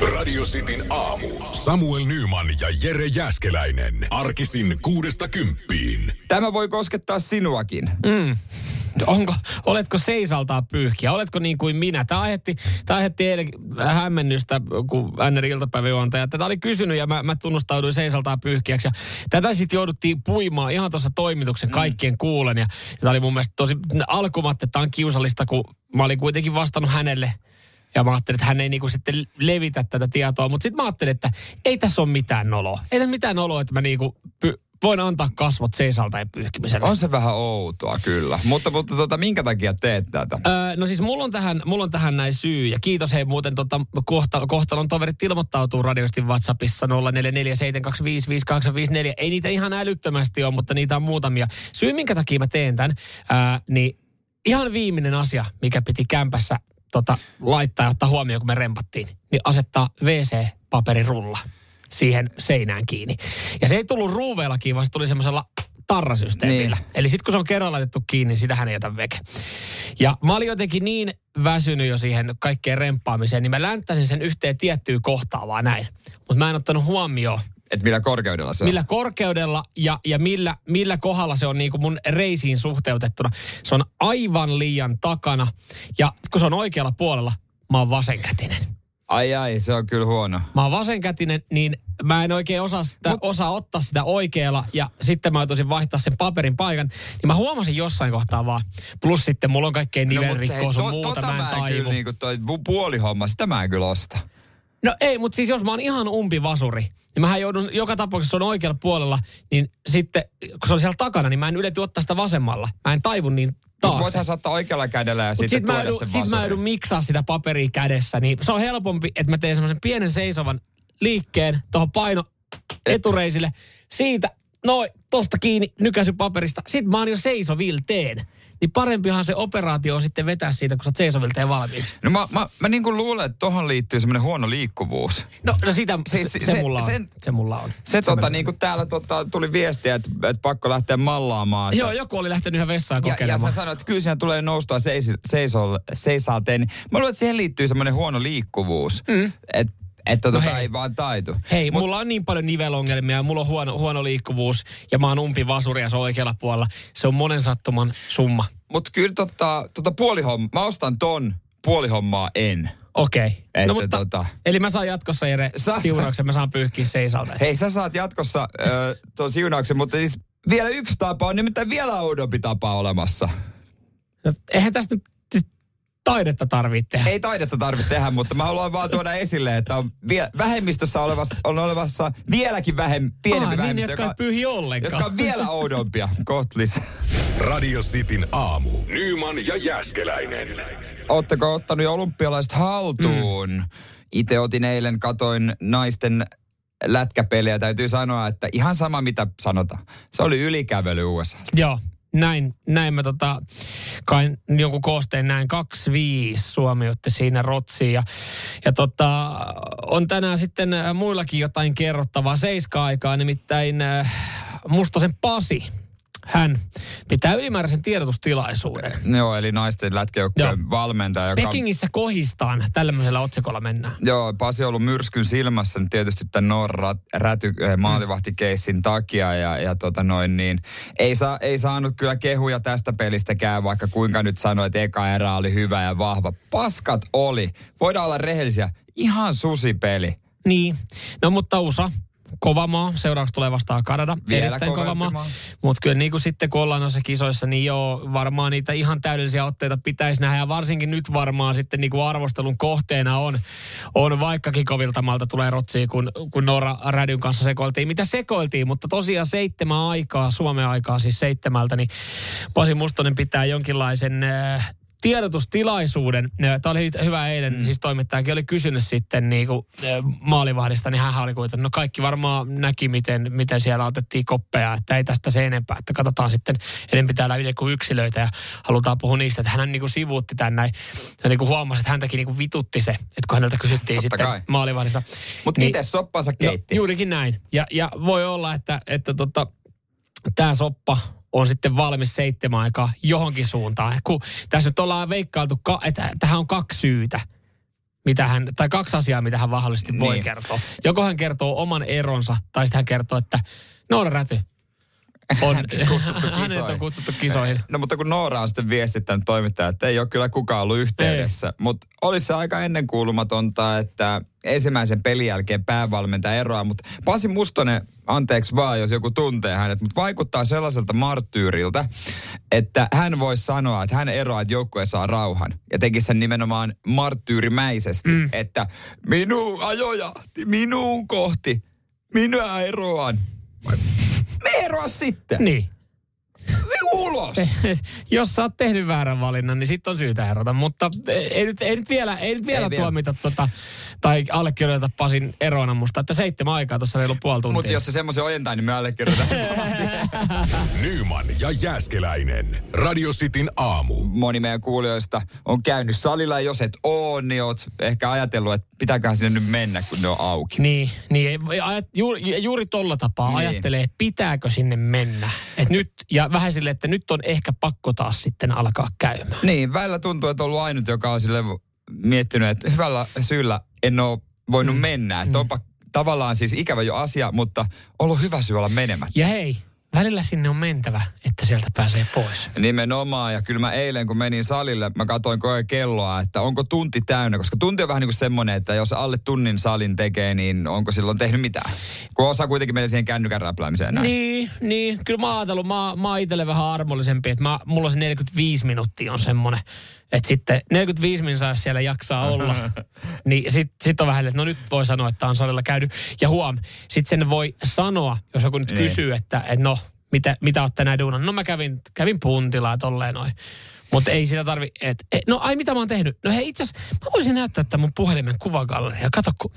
Radio Cityn aamu. Samuel Nyyman ja Jere Jääskeläinen. Arkisin 6–10. Tämä voi koskettaa sinuakin. Mm. Oletko seisaltaan pyyhkiä? Oletko niin kuin minä? Tämä aiheutti eilen hämmennystä, kun NR:n iltapäiväjuontaja tätä oli kysynyt ja mä tunnustauduin seisaltaan pyyhkiäksi. Ja tätä sitten jouduttiin puimaan ihan tuossa toimituksen kaikkien kuulen. Ja tämä oli mun mielestä tosi alkumatta, tämä on kiusallista, kun mä olin kuitenkin vastannut hänelle. Ja mä ajattelin, että hän ei niinku sitten levitä tätä tietoa. Mutta sitten mä ajattelin, että ei tässä ole mitään noloa. Ei tässä mitään oloa, että mä niinku voin antaa kasvot seisaltain pyyhkimiselle. On se vähän outoa kyllä. Mutta minkä takia teet tätä? No siis mulla on tähän näin syy. Ja kiitos hei muuten kohtalon toverit ilmoittautuu radioistin WhatsAppissa 0447255854. Ei niitä ihan älyttömästi ole, mutta niitä on muutamia. Syy minkä takia mä teen tämän, niin ihan viimeinen asia, mikä piti kämpässä laittaa ja ottaa huomioon, kun me rempattiin, niin asettaa WC-paperirulla siihen seinään kiinni. Ja se ei tullut ruuveilla kiinni, vaan se tuli semmoisella tarrasysteemillä. Niin. Eli sitten kun se on kerran laitettu kiinni, niin sitähän ei jätä veke. Ja mä olin jotenkin niin väsynyt jo siihen kaikkeen remppaamiseen, niin mä länttäsin sen yhteen tiettyyn kohtaan vaan näin. Mutta mä en ottanut huomioon. Että millä korkeudella se on? Millä korkeudella ja millä kohdalla se on niin kuin mun reisiin suhteutettuna. Se on aivan liian takana. Ja kun se on oikealla puolella, mä oon vasenkätinen. Ai, se on kyllä huono. Mä oon vasenkätinen, niin mä en oikein osaa ottaa sitä oikealla. Ja sitten mä tosin vaihtaa sen paperin paikan. Niin mä huomasin jossain kohtaa vaan. Plus sitten mulla on kaikkein nivelrikkoa sun muuta. Mä en taivu. Kyllä niin kuin toi puolihomma, sitä mä en kyllä osta. No ei, mutta siis jos mä oon ihan umpivasuri, niin mähän joudun joka tapauksessa on oikealla puolella, niin sitten kun se on siellä takana, niin mä en ylety ottaa sitä vasemmalla. Mä en taivu niin taakse. Mutta voithan saattaa oikealla kädellä ja sitten tuoda sen vasuri. Sitten mä joudun miksaa sitä paperia kädessä, niin se on helpompi, että mä teen semmoisen pienen seisovan liikkeen tuohon paino etureisille. Siitä, tosta kiinni, nykäisy paperista. Sitten mä oon jo seisovilteen. Niin parempihan se operaatio on sitten vetää siitä, kun sä oot seisovilteen valmiiksi. No mä niin kuin luulen, että tohon liittyy semmoinen huono liikkuvuus. No sitä se mulla on. Se mulla on. Se niin kuin täällä tuli viestiä, että pakko lähteä mallaamaan. Joo, joku oli lähtenyt ihan vessaan kokeilemaan. Ja sä sanoit, että kyllä siinä tulee noustua seisalteen. Mä luulen, että siihen liittyy semmoinen huono liikkuvuus. Mm. Että ei vaan taitu. Hei, mulla on niin paljon nivelongelmia ja mulla on huono liikkuvuus ja mä oon umpivasuri ja se on oikealla puolella. Se on monen sattuman summa. Mut kyllä puolihommaa, mä ostan ton, puolihommaa en. Okei. Okay. No mutta, eli mä saan jatkossa Jere siunauksen, mä saan pyyhkiä seisalta. Hei, sä saat jatkossa ton siunauksen, mutta siis vielä yksi tapa on nimittäin vielä oudompi tapa olemassa. No, eihän tästä nyt taidetta tarvitse. Ei taidetta tarvitse tehdä, mutta mä haluan vaan tuoda esille, että on vähemmistössä on olevassa vieläkin pienempi vähemmistö, niin, jotka pyyhi ollenkaan. Jotka on vielä oudompia. Kohtlis. Radio Cityn aamu. Nyyman ja Jääskeläinen. Ootteko ottanut olympialaiset haltuun? Mm. Itse otin eilen, katoin naisten lätkäpelejä. Täytyy sanoa, että ihan sama mitä sanotaan. Se oli ylikävely USA. Joo. Näin mä kai jonkun koosteen näin 2-5 Suomi otti siinä rotsiin ja on tänään sitten muillakin jotain kerrottavaa 7-aikaa, nimittäin Mustosen Pasi. Hän pitää ylimääräisen tiedotustilaisuuden. Joo, eli naisten lätkäjoukkueen valmentaja. Joka... Pekingissä kohistaan, tällaisella otsikolla mennään. Joo, Pasi on ollut myrskyn silmässä nyt tietysti tämän Noora Räty maalivahtikeissin takia. Ei saanut kyllä kehuja tästä pelistäkään, vaikka kuinka nyt sanoi, että eka erä oli hyvä ja vahva. Paskat oli. Voidaan olla rehellisiä. Ihan susipeli. Niin, no mutta USA... Kova maa. Seuraavaksi tulee vastaan Kanada. Erittäin kova maa. Mutta kyllä niin kuin sitten kun ollaan noissa kisoissa, niin varmaan niitä ihan täydellisiä otteita pitäisi nähdä. Ja varsinkin nyt varmaan sitten niin kuin arvostelun kohteena on vaikkakin kovilta maalta tulee rotsiin, kun Noora Rädyn kanssa sekoiltiin. Mitä sekoiltiin, mutta tosiaan 7 aikaa, Suomen aikaa siis 7, niin Pasi Mustonen pitää jonkinlaisen... tiedotustilaisuuden. Tämä oli hyvä eilen, siis toimittajakin oli kysynyt sitten niin kuin maalivahdista, niin hän oli kuitenkin, kaikki varmaan näki, miten siellä otettiin koppeja, että ei tästä se enempää, että katsotaan sitten enemmän täällä yli kuin yksilöitä ja halutaan puhua niistä, että hän niin kuin sivuutti tämän näin, ja niin kuin huomasi, että häntäkin niin kuin vitutti se, että kun häneltä kysyttiin sitten maalivahdista. Mutta niin, itse soppansa keitti. No, juurikin näin, ja voi olla, että tämä soppa on sitten valmis 7 aikaa johonkin suuntaan. Kun tässä nyt ollaan veikkailtu, että tähän on 2 syytä. tai kaksi asiaa, mitä hän vahvasti voi kertoa. Joko hän kertoo oman eronsa, tai sitten hän kertoo, että Noora Räty on kutsuttu kisoihin. On kutsuttu kisoihin. No mutta kun Noora on sitten viestittänyt toimittaja, että ei ole kyllä kukaan ollut yhteydessä. Mutta olisi se aika ennenkuulumatonta, että ensimmäisen pelin jälkeen päävalmentaja eroaa. Mutta Pasi Mustonen, anteeksi vaan, jos joku tuntee hänet, mutta vaikuttaa sellaiselta marttyyriltä, että hän voisi sanoa, että hän eroaa, että joukkue saa rauhan. Ja tekisi sen nimenomaan marttyyrimäisesti, että minun ajojahti, minun kohti, minä eroan. Me eroa sitten. Niin. Me ulos. Jos sä oot tehnyt väärän valinnan, niin sit on syytä erota. Mutta ei nyt vielä tuomita tai allekirjoita Pasin erona musta. Että 7 aikaa tuossa reilu puoli tuntia. Mutta jos se semmoisen ojentaa, niin me allekirjoitan Nyyman ja Jääskeläinen. Radio Cityn aamu. Moni meidän kuulijoista on käynyt salilla. Jos et oo, niin oot ehkä ajatellut, että pitääköhän sinne nyt mennä, kun ne on auki. Niin juuri tolla tapaa niin. Ajattelee, pitääkö sinne mennä. Et nyt, ja vähän silleen, että nyt on ehkä pakko taas sitten alkaa käymään. Niin, välillä tuntuu, että on ollut ainut, joka on silleen miettinyt, että hyvällä syyllä en ole voinut mennä. Että onpa tavallaan siis ikävä jo asia, mutta ollut hyvä syy olla menemättä. Ja hei, välillä sinne on mentävä, että sieltä pääsee pois. Nimenomaan, ja kyllä mä eilen kun menin salille, mä katsoin kelloa, että onko tunti täynnä. Koska tunti on vähän niin kuin semmoinen, että jos alle tunnin salin tekee, niin onko silloin tehnyt mitään? Kun osaa kuitenkin mennä siihen kännykän räpläämiseen. Niin, kyllä mä oon ajatellut, mä oon itselle vähän armollisempi, että mulla se 45 minuuttia on semmoinen. Että sitten 45 minuuttia, jos siellä jaksaa olla, niin sit on vähän, että no nyt voi sanoa, että on salilla käynyt. Ja huom, sit sen voi sanoa, jos joku nyt kysyy, että no, mitä oot tänään duunannut? No mä kävin puntilaa tolleen noin. Mutta ei sitä tarvi, että no ai mitä mä oon tehnyt? No hei itse asiassa, mä voisin näyttää tämän mun puhelimen kuvagalleria. Kato kun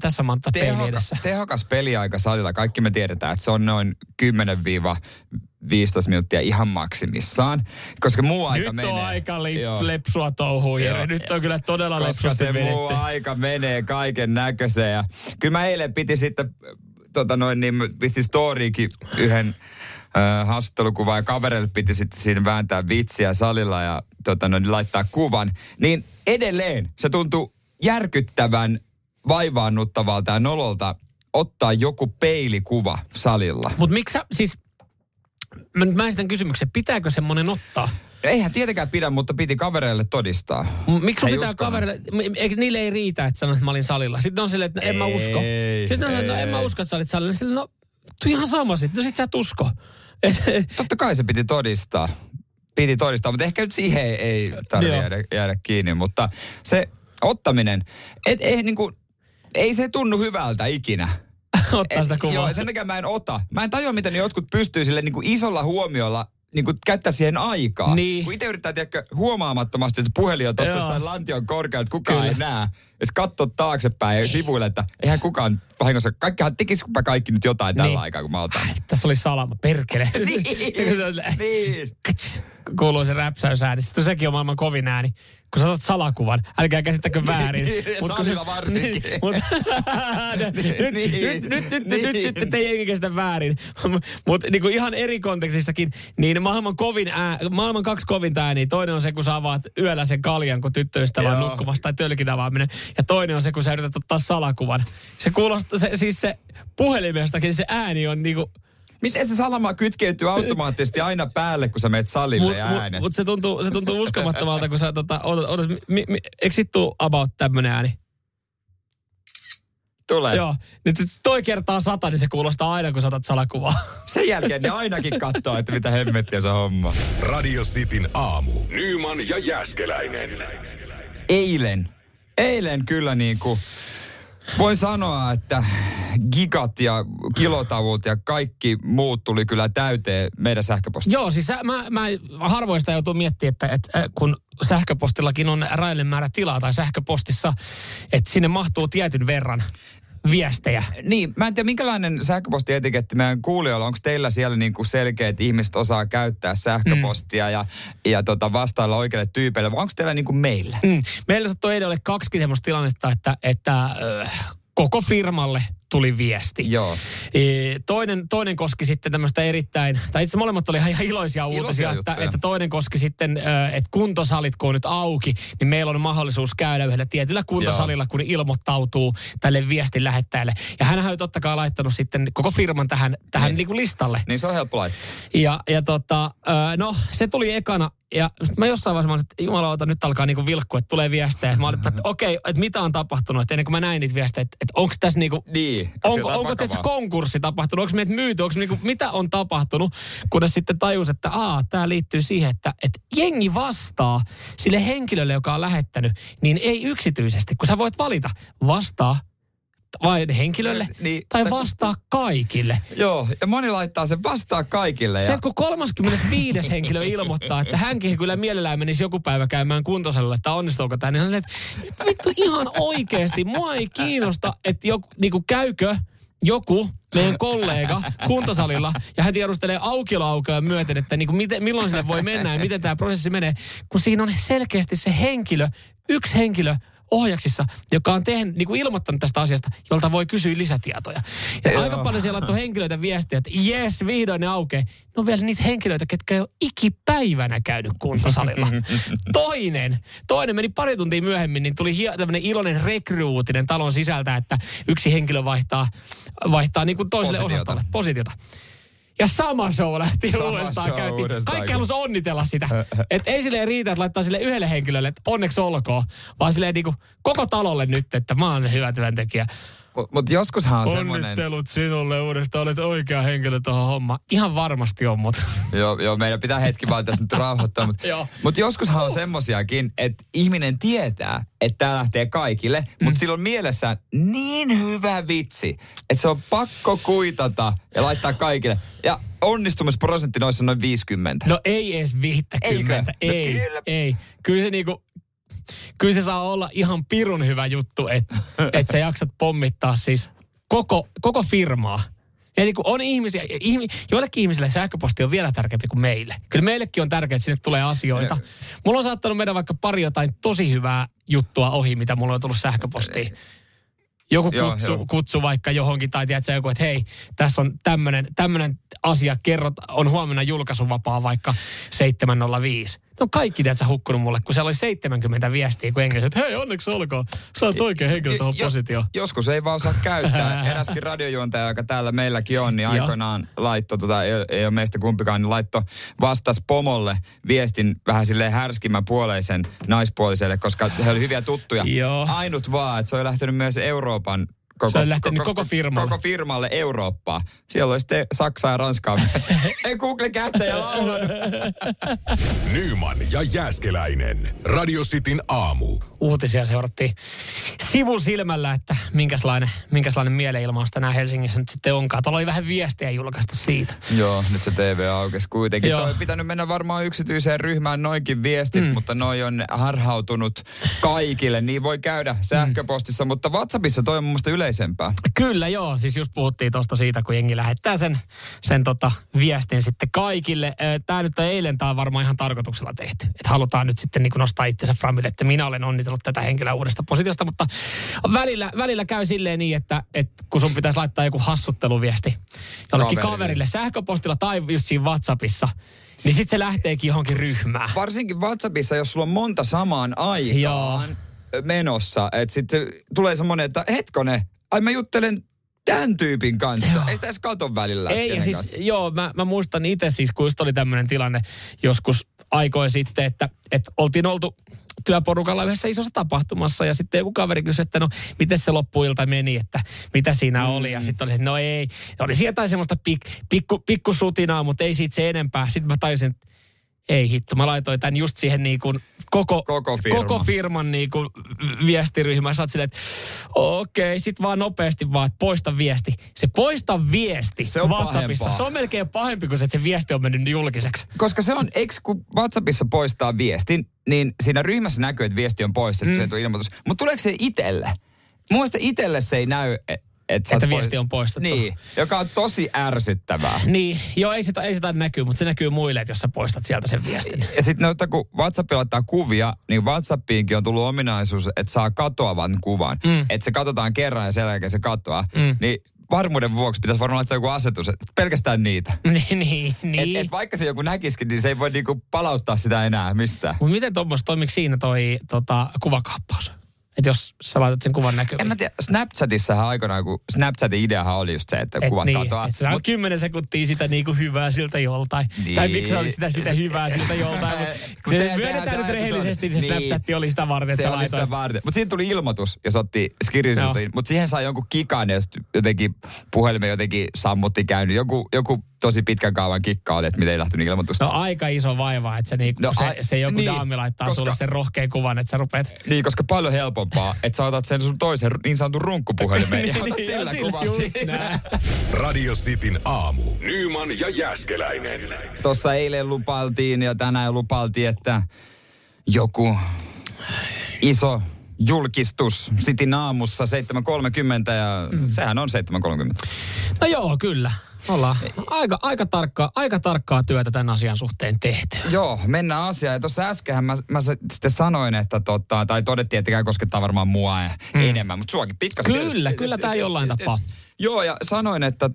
tässä mä oon tätä peiliä edessä. Tehokas peliaika salilla, kaikki me tiedetään, että se on noin 10-15 minuuttia ihan maksimissaan, koska muu aika nyt menee. Nyt on aika lepsua touhuun, Jere. Nyt on kyllä todella lepsua se menetty. Koska se muu aika menee kaiken näköiseen. Ja kyllä mä eilen piti sitten piti storykin yhden haastattelukuvan ja kavereille piti sitten siinä vääntää vitsiä salilla ja laittaa kuvan. Niin edelleen se tuntuu järkyttävän vaivaannuttavalta ja nololta ottaa joku peilikuva salilla. Mutta miksi siis mä esitän kysymyksen, pitääkö semmoinen ottaa? Eihän tietenkään pidä, mutta piti kavereille todistaa. Miksi pitää kavereille? Niille ei riitä, että sanot, että mä olin salilla. Sitten on silleen, että en mä usko. Sitten on silleen, että en mä usko, että sä olit salilla. Silleen, no tuu ihan sama sitten. No sit sä et usko. Totta kai se piti todistaa. Mutta ehkä nyt siihen ei tarvitse jäädä kiinni. Mutta se ottaminen, ei se tunnu hyvältä ikinä. Ottaa sitä kuvaa. Joo, sen takia mä en ota. Mä en tajua, miten jotkut pystyy sille isolla huomiolla käyttää siihen aikaa. Niin. Kun itse yrittää, tiedäkö, huomaamattomasti, että puhelin on tuossa jossain lantion korkealla, että kukaan ei näe. Ja katso taaksepäin ja sivuille, että eihän kukaan vahingossa. Kaikkihan tekisipä kaikki nyt jotain tällä aikaa, kun mä otan. Tässä oli salama, perkele. Niin. Kuuluu se räpsäysääni. Sitten sekin on maailman kovin ääni. Kun sä otat salakuvan, älkää käsittäkö väärin. Salilla varsinkin. Nyt ei enkä käsitä väärin. Mutta ihan eri kontekstissakin, niin maailman kaksi kovinta ääniä. Toinen on se, kun sä avaat yöllä sen kaljan, kun tyttöystävä on nukkumassa tai tölkin avaaminen. Ja toinen on se, kun sä yrität ottaa salakuvan. Se kuulostaa, siis se puhelimestakin se ääni on niinku... Miten se salama kytkeytyy automaattisesti aina päälle, kun sä meet salille ja äänet? Mutta se tuntuu uskomattomalta, kun sä eikö sit tuu about tämmönen ääni? Tulee. Joo. Nyt toi kertaa 100, niin se kuulostaa aina, kun sä otat salakuvaa. Sen jälkeen ne ainakin katsoo, että mitä hemmettiä se homma. Radio Cityn aamu. Nyyman ja Jääskeläinen. Eilen kyllä voin sanoa, että gigat ja kilotavut ja kaikki muut tuli kyllä täyteen meidän sähköpostissa. Joo, siis mä harvoin sitä joutuu miettimään, että kun sähköpostillakin on rajallinen määrä tilaa tai sähköpostissa, että sinne mahtuu tietyn verran viestejä. Niin, mä en tiedä minkälainen sähköpostietikettä meidän kuulijoilla, onko teillä siellä selkeät ihmiset osaa käyttää sähköpostia ja vastailla oikeille tyypeille, vai onko teillä meillä? Meillä sattui edelle 20 semmoista tilannetta, että koko firmalle tuli viesti. Joo. Toinen koski sitten tämmöistä erittäin, tai itse molemmat oli ihan iloisia uutisia, että toinen koski sitten, että kuntosalit kun on nyt auki, niin meillä on mahdollisuus käydä yhdellä tietyllä kuntosalilla, kun ilmoittautuu tälle viestin lähettäjälle. Ja hänhän on totta kai laittanut sitten koko firman tähän niin. Niin listalle. Niin se on helppo laittaa. Ja no se tuli ekana. Ja mä jossain vaiheessa olin, että jumalauta, nyt alkaa niinku vilkkua, että tulee viestejä. Mä olin, että okei, että mitä on tapahtunut? Että ennen kuin mä näin niitä viestejä, että onko tässä niinku... Niin, onko tässä konkurssi tapahtunut? Onko meitä myyty? Onko niinku, mitä on tapahtunut? Kunnes sitten tajus, että tää liittyy siihen, että jengi vastaa sille henkilölle, joka on lähettänyt, niin ei yksityisesti. Kun sä voit valita vastaa vain henkilölle niin, tai vastaa kaikille. Joo, ja moni laittaa sen vastaa kaikille. Se, kun 35. henkilö ilmoittaa, että hänkin kyllä mielellään menisi joku päivä käymään kuntosalilla, että onnistuuko tämä, niin hän sanoo, että vittu ihan oikeasti, mua ei kiinnosta, että joku, niin kuin käykö joku meidän kollega kuntosalilla ja hän tiedustelee aukioloaukoja myöten, että niin kuin milloin sinne voi mennä ja miten tämä prosessi menee, kun siinä on selkeästi se henkilö, yksi henkilö, ohjaksissa, joka on tehnyt, niin kuin ilmoittanut tästä asiasta, jolta voi kysyä lisätietoja. Ja aika paljon siellä on henkilöitä viestiä, että jes, vihdoin ne aukeaa. Ne on vielä niitä henkilöitä, ketkä ei ole ikipäivänä käynyt kuntosalilla. Toinen meni pari tuntia myöhemmin, niin tuli tämmöinen iloinen rekryuutinen talon sisältä, että yksi henkilö vaihtaa niin kuin toiselle osastolle positiota. Ja sama show lähti uudestaan käyntiin. Kaikki halusi onnitella sitä. Että ei silleen riitä, että laittaa sille yhdelle henkilölle, että onneksi olkoon. Vaan silleen niin kuin koko talolle nyt, että mä oon hyvä työntekijä. Mutta joskushan on semmoinen... Onnittelut sinulle uudestaan, olet oikea henkilö tuohon hommaan. Ihan varmasti on, mutta... Joo, meidän pitää hetki vaan tässä nyt rauhoittaa. Mutta joskushan on semmosiakin, että ihminen tietää, että tämä lähtee kaikille, mutta sillä on mielessään niin hyvä vitsi, että se on pakko kuitata ja laittaa kaikille. Ja onnistumisprosentti noissa on noin 50. No ei edes 50. Ei, no ei. Kyllä se niinku... Kyllä se saa olla ihan pirun hyvä juttu, että sä jaksat pommittaa siis koko firmaa. Eli kun on ihmisiä, joillekin ihmisille sähköposti on vielä tärkeämpi kuin meille. Kyllä meillekin on tärkeää, että sinne tulee asioita. Mulla on saattanut mennä vaikka pari jotain tosi hyvää juttua ohi, mitä mulla on tullut sähköpostiin. Joku kutsu vaikka johonkin tai tiedätkö joku, että hei, tässä on tämmöinen asia, kerrot, on huomenna julkaisuvapaa vaikka 7:05. No kaikki tiedät sä hukkunut mulle, kun siellä oli 70 viestiä, kun englanniksi, että hei, onneksi olkoon, sä oot oikein henkilö tuohon positioon. Joskus ei vaan osaa käyttää. Eräskin radiojuontaja, joka täällä meilläkin on, niin aikoinaan laittoi, ei ole meistä kumpikaan, niin laittoi vastas pomolle viestin vähän silleen härskimmän puoleisen naispuoliselle, koska he oli hyviä tuttuja. Ainut vaan, että se oli lähtenyt myös Euroopan. Se on lähtenyt koko firmalle. Koko firmalle Eurooppaan. Siellä oli sitten Saksaa ja Ranskaa. En Google kättä ja laulanut. Nyyman ja Jääskeläinen. Radio Cityn aamu. Uutisia seurattiin sivusilmällä, että minkälainen mielenilmaus tänään Helsingissä nyt sitten onkaan. Tuolla oli vähän viestejä julkaistu siitä. Joo, nyt se TV aukesi kuitenkin. Joo. Toi on pitänyt mennä varmaan yksityiseen ryhmään noinkin viestit, mutta noi on harhautunut kaikille. Niin voi käydä sähköpostissa, mutta WhatsAppissa toi on mun mielestä yleisempää. Kyllä joo, siis just puhuttiin tuosta siitä, kun jengi lähettää sen viestin sitten kaikille. Tää nyt eilen, tää on varmaan ihan tarkoituksella tehty. Että halutaan nyt sitten niin nostaa itsensä framille, että minä olen onnitellut tätä henkilöä uudesta positiosta, mutta välillä käy silleen niin, että kun sun pitäisi laittaa joku hassutteluviesti jollekin kaverille sähköpostilla tai just siinä WhatsAppissa, niin sit se lähteekin johonkin ryhmään. Varsinkin WhatsAppissa, jos sulla on monta samaan aikaan menossa, että sitten tulee semmoinen, että hetkone, mä juttelen tämän tyypin kanssa. Joo. Ei sitä edes katon välillä. Ei, ja siis, mä muistan itse siis, kun just oli tämmöinen tilanne joskus aikoin sitten, että oltiin oltu työporukalla yhdessä isossa tapahtumassa ja sitten joku kaveri kysyi, että no, miten se loppuilta meni, että mitä siinä oli. Ja sitten oli, että no ei, oli sieltä semmoista pikkusutinaa, mutta ei siitä se enempää. Sitten mä tajusin, että ei hitto, mä laitoin tämän just siihen niin kuin koko firman niin kuin viestiryhmään. Sä oot silleen, että okei, sit vaan nopeasti vaan, että poista viesti. Se poista viesti se on WhatsAppissa. Pahempaa. Se on melkein pahempi kuin se, että se viesti on mennyt julkiseksi. Koska se on, eikö kun WhatsAppissa poistaa viestin, niin siinä ryhmässä näkyy, että viesti on poistettu, se tuo ilmoitus. Mutta tuleeko se itselle? Mun mielestä itselle se ei näy... Että viesti on poistettu. Niin, joka on tosi ärsyttävää. Niin, joo, ei sitä näkyy, mutta se näkyy muille, että jos sä poistat sieltä sen viestin. Ja sitten noita, kun WhatsAppilla laittaa kuvia, niin WhatsAppiinkin on tullut ominaisuus, että saa katoavan kuvan. Mm. Että se katsotaan kerran ja sen jälkeen se katoaa. Mm. Niin varmuuden vuoksi pitäisi varmaan laittaa joku asetus, että pelkästään niitä. niin. Et vaikka se joku näkisikin, niin se ei voi niinku palauttaa sitä enää mistään. Mutta miten tuommoista toimiko siinä toi kuvakaappaus? Että jos sä laitat sen kuvan näkyviin. En mä tiedä, Snapchatissähän aikoinaan, kun Snapchatin ideahan oli just se, että kuvat niin, katoaa. Että sä saat 10 sekuntia sitä niinku hyvää siltä joltain. Niin. Tai miksi oli sitä hyvää siltä joltain. Mut se myönnetään nyt rehellisesti, niin se Snapchatti oli sitä varten, että se oli sitä varten. Mut siitä tuli ilmoitus, jos otti screenshottiin. No. Mut siihen sai jonkun kikan, ja jotenkin puhelimen jotenkin sammutti käynyt. Joku tosi pitkän kaavan kikka oli, että miten ei lähtenyt ilmoitusta. No aika iso vaiva, että se joku niin, daami laittaa koska, sulle sen rohkean kuvan, että sä rupeat... Niin, koska paljon helpompaa, että sä otat sen sun toisen niin sanotun runkkupuhelimeen ja otat sillä kuvan. Radio Cityn aamu. Nyyman ja Jääskeläinen. Tuossa eilen lupailtiin ja tänään lupailtiin, että joku iso... julkistus Cityn aamussa 7.30 ja sehän on 7.30. No joo, kyllä. Ollaan aika tarkkaa työtä tämän asian suhteen tehty. Joo, mennään asiaan. Ja tuossa äskenhän mä sitten sanoin, että tai todettiin, että tämä koskettaa varmaan mua enemmän, mutta suakin pikkasen. Kyllä tämä jollain tapaa. Joo, ja sanoin, että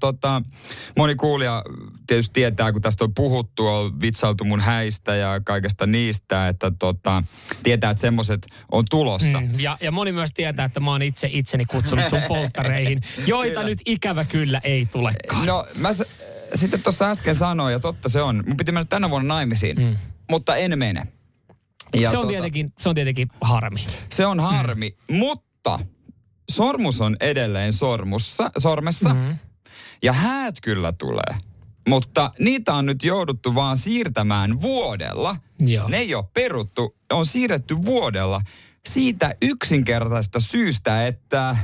moni kuulija tietysti tietää, kun tästä on puhuttu, on vitsailtu mun häistä ja kaikesta niistä, että tietää, että semmoiset on tulossa. Ja moni myös tietää, että mä oon itseni kutsunut sun polttareihin, joita nyt ikävä kyllä ei tulekaan. No, mä sitten tuossa äsken sanoin, ja totta se on, mun piti mennä tänä vuonna naimisiin, mutta en mene. Ja se on tietenkin harmi. Se on harmi, mutta... Sormus on edelleen sormessa, ja häät kyllä tulee, mutta niitä on nyt jouduttu vaan siirtämään vuodella. Joo. Ne ei ole peruttu, on siirretty vuodella siitä yksinkertaisesta syystä, että